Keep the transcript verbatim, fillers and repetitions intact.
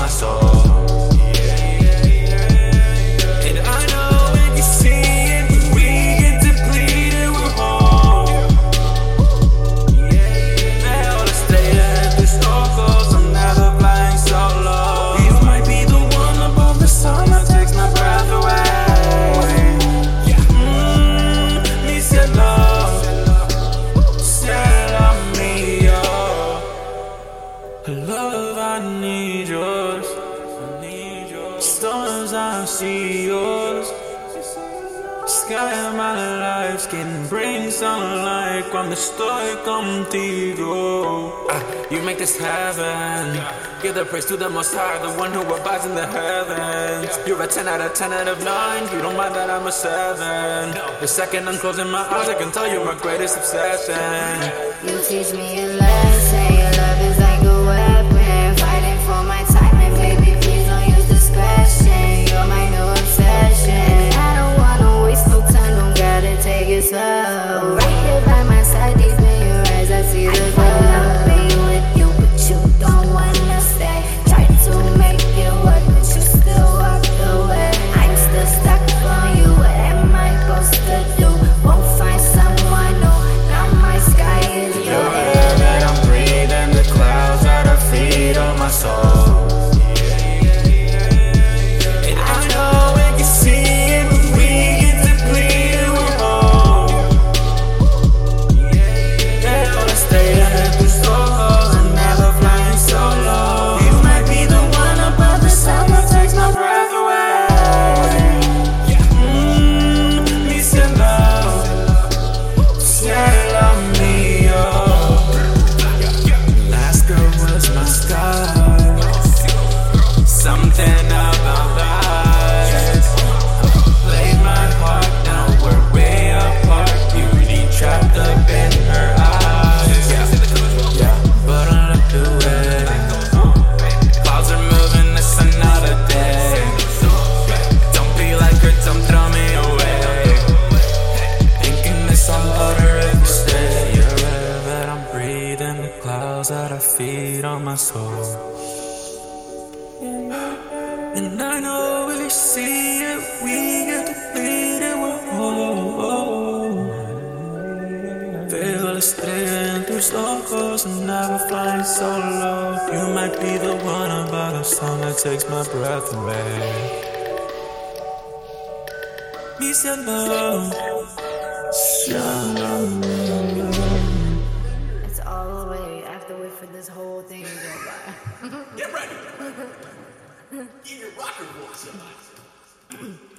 my soul. Love, I need yours. Storms, I see yours. Sky of my life can bring sunlight cuando estoy contigo. Ah, you make this heaven. Give the praise to the Most High, the one who abides in the heavens. You're a ten out of ten out of nine. You don't mind that I'm a seven. The second I'm closing my eyes, I can tell you're my greatest obsession. You teach me a lesson. Your love is like a weapon, fighting for my time. And baby, please don't use discretion. You're my new obsession. I don't wanna waste no time, don't gotta take it slow. Right here by my side, deep in your eyes, I see the glow. That I feed on my soul, and I know we see it, we get depleted, we're whole. Veo la estrella en tus ojos, and now we're flying so low. You might be the one about a song that takes my breath away. Mi cielo, cielo mío. It's all the way. I have to wait for this whole thing to go by. Get ready. Get your rocker voice.